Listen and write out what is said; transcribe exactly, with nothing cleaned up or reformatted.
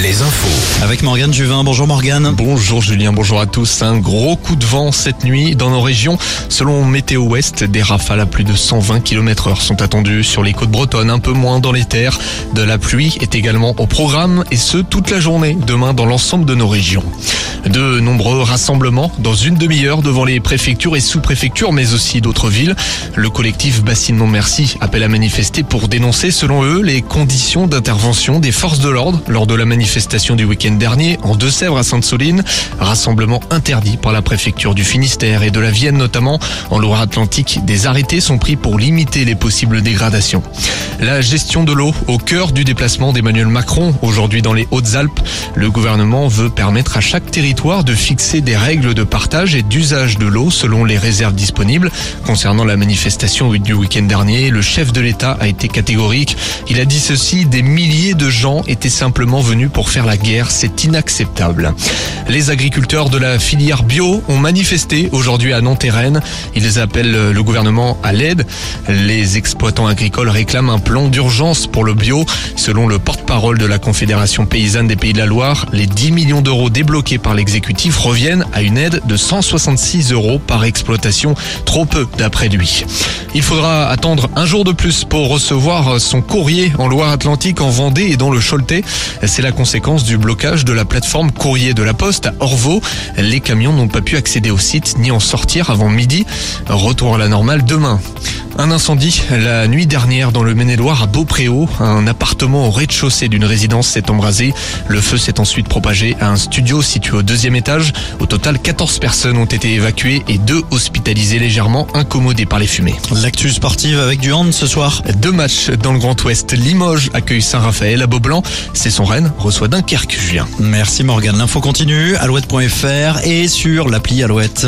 les infos. Avec Morgane Juvin. Bonjour Morgane. Bonjour Julien, bonjour à tous. Un gros coup de vent cette nuit dans nos régions. Selon Météo-Ouest, des rafales à plus de cent vingt kilomètres heure sont attendues sur les côtes bretonnes, un peu moins dans les terres. De la pluie est également au programme et ce toute la journée, demain dans l'ensemble de nos régions. De nombreux rassemblements dans une demi-heure devant les préfectures et sous-préfectures, mais aussi d'autres villes. Le collectif Bassin Non Merci appelle à manifester pour dénoncer, selon eux, les conditions d'intervention des forces de l'ordre lors de la manifestation du week-end dernier en Deux-Sèvres à Sainte-Soline. Rassemblement interdit par la préfecture du Finistère et de la Vienne notamment. En Loire-Atlantique, des arrêtés sont pris pour limiter les possibles dégradations. La gestion de l'eau au cœur du déplacement d'Emmanuel Macron aujourd'hui dans les Hautes-Alpes. Le gouvernement veut permettre à chaque territoire de fixer des règles de partage et d'usage de l'eau selon les réserves disponibles. Concernant la manifestation du week-end dernier, le chef de l'État a été catégorique. Il a dit ceci: des milliers de gens étaient simplement venus pour faire la guerre, c'est inacceptable. Les agriculteurs de la filière bio ont manifesté aujourd'hui à Nantes et Rennes. Ils appellent le gouvernement à l'aide. Les exploitants agricoles réclament un plan d'urgence pour le bio. Selon le porte-parole de la Confédération paysanne des Pays de la Loire, les dix millions d'euros débloqués par l'exécutif reviennent à une aide de cent soixante-six euros par exploitation. Trop peu d'après lui. Il faudra attendre un jour de plus pour recevoir son courrier en Loire-Atlantique, en Vendée et dans le Choletais. C'est la conséquence du blocage de la plateforme courrier de la Poste à Orvault. Les camions n'ont pas pu accéder au site ni en sortir avant midi. Retour à la normale demain. Un incendie la nuit dernière dans le Maine-et-Loire à Beaupréau. Un appartement au rez-de-chaussée d'une résidence s'est embrasé. Le feu s'est ensuite propagé à un studio situé au deuxième étage. Au total, quatorze personnes ont été évacuées et deux hospitalisées légèrement incommodées par les fumées. L'actu sportive avec du hand ce soir. Deux matchs dans le Grand Ouest. Limoges accueille Saint-Raphaël à Beaublanc. C'est son Rennes reçoit Dunkerque, Julien. Merci Morgane. L'info continue. Alouette point F R et sur l'appli Alouette.